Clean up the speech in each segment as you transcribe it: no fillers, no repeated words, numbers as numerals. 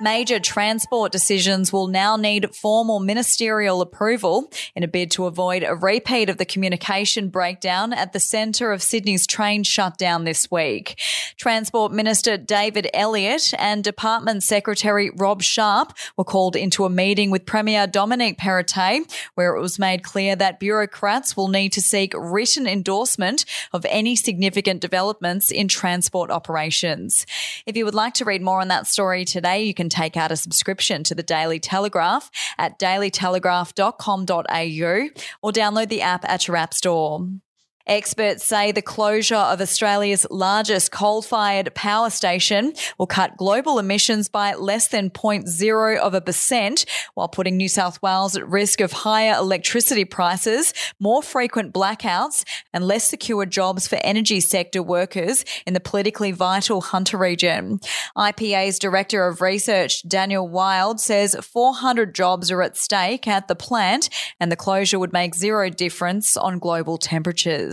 Major transport decisions will now need formal ministerial approval in a bid to avoid a repeat of the communication breakdown at the centre of Sydney's train shutdown this week. Transport Minister David Elliott and Department Secretary Rob Sharp were called into a meeting with Premier Dominic Perrottet, where it was made clear that bureaucrats will need to seek written endorsement of any significant developments in transport operations. If you would like to read more on that story today, you can take out a subscription to the Daily Telegraph at dailytelegraph.com.au or download the app at your app store. Experts say the closure of Australia's largest coal-fired power station will cut global emissions by less than 0.0% while putting New South Wales at risk of higher electricity prices, more frequent blackouts and less secure jobs for energy sector workers in the politically vital Hunter region. IPA's Director of Research, Daniel Wild, says 400 jobs are at stake at the plant and the closure would make zero difference on global temperatures.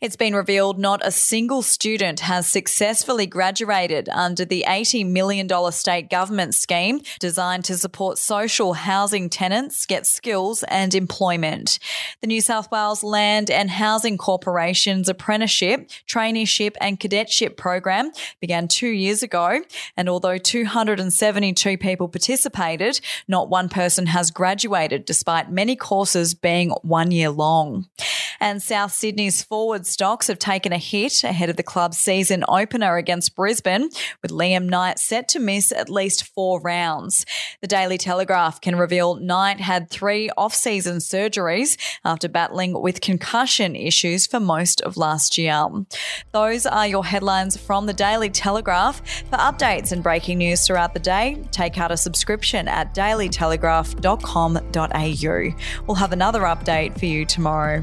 It's been revealed not a single student has successfully graduated under the $80 million state government scheme designed to support social housing tenants get skills and employment. The New South Wales Land and Housing Corporation's apprenticeship, traineeship and cadetship program began 2 years ago, and although 272 people participated, not one person has graduated despite many courses being 1 year long. And South Sydney's forward stocks have taken a hit ahead of the club's season opener against Brisbane, with Liam Knight set to miss at least 4 rounds. The Daily Telegraph can reveal Knight had 3 off-season surgeries after battling with concussion issues for most of last year. Those are your headlines from the Daily Telegraph. For updates and breaking news throughout the day, take out a subscription at dailytelegraph.com.au. We'll have another update for you tomorrow.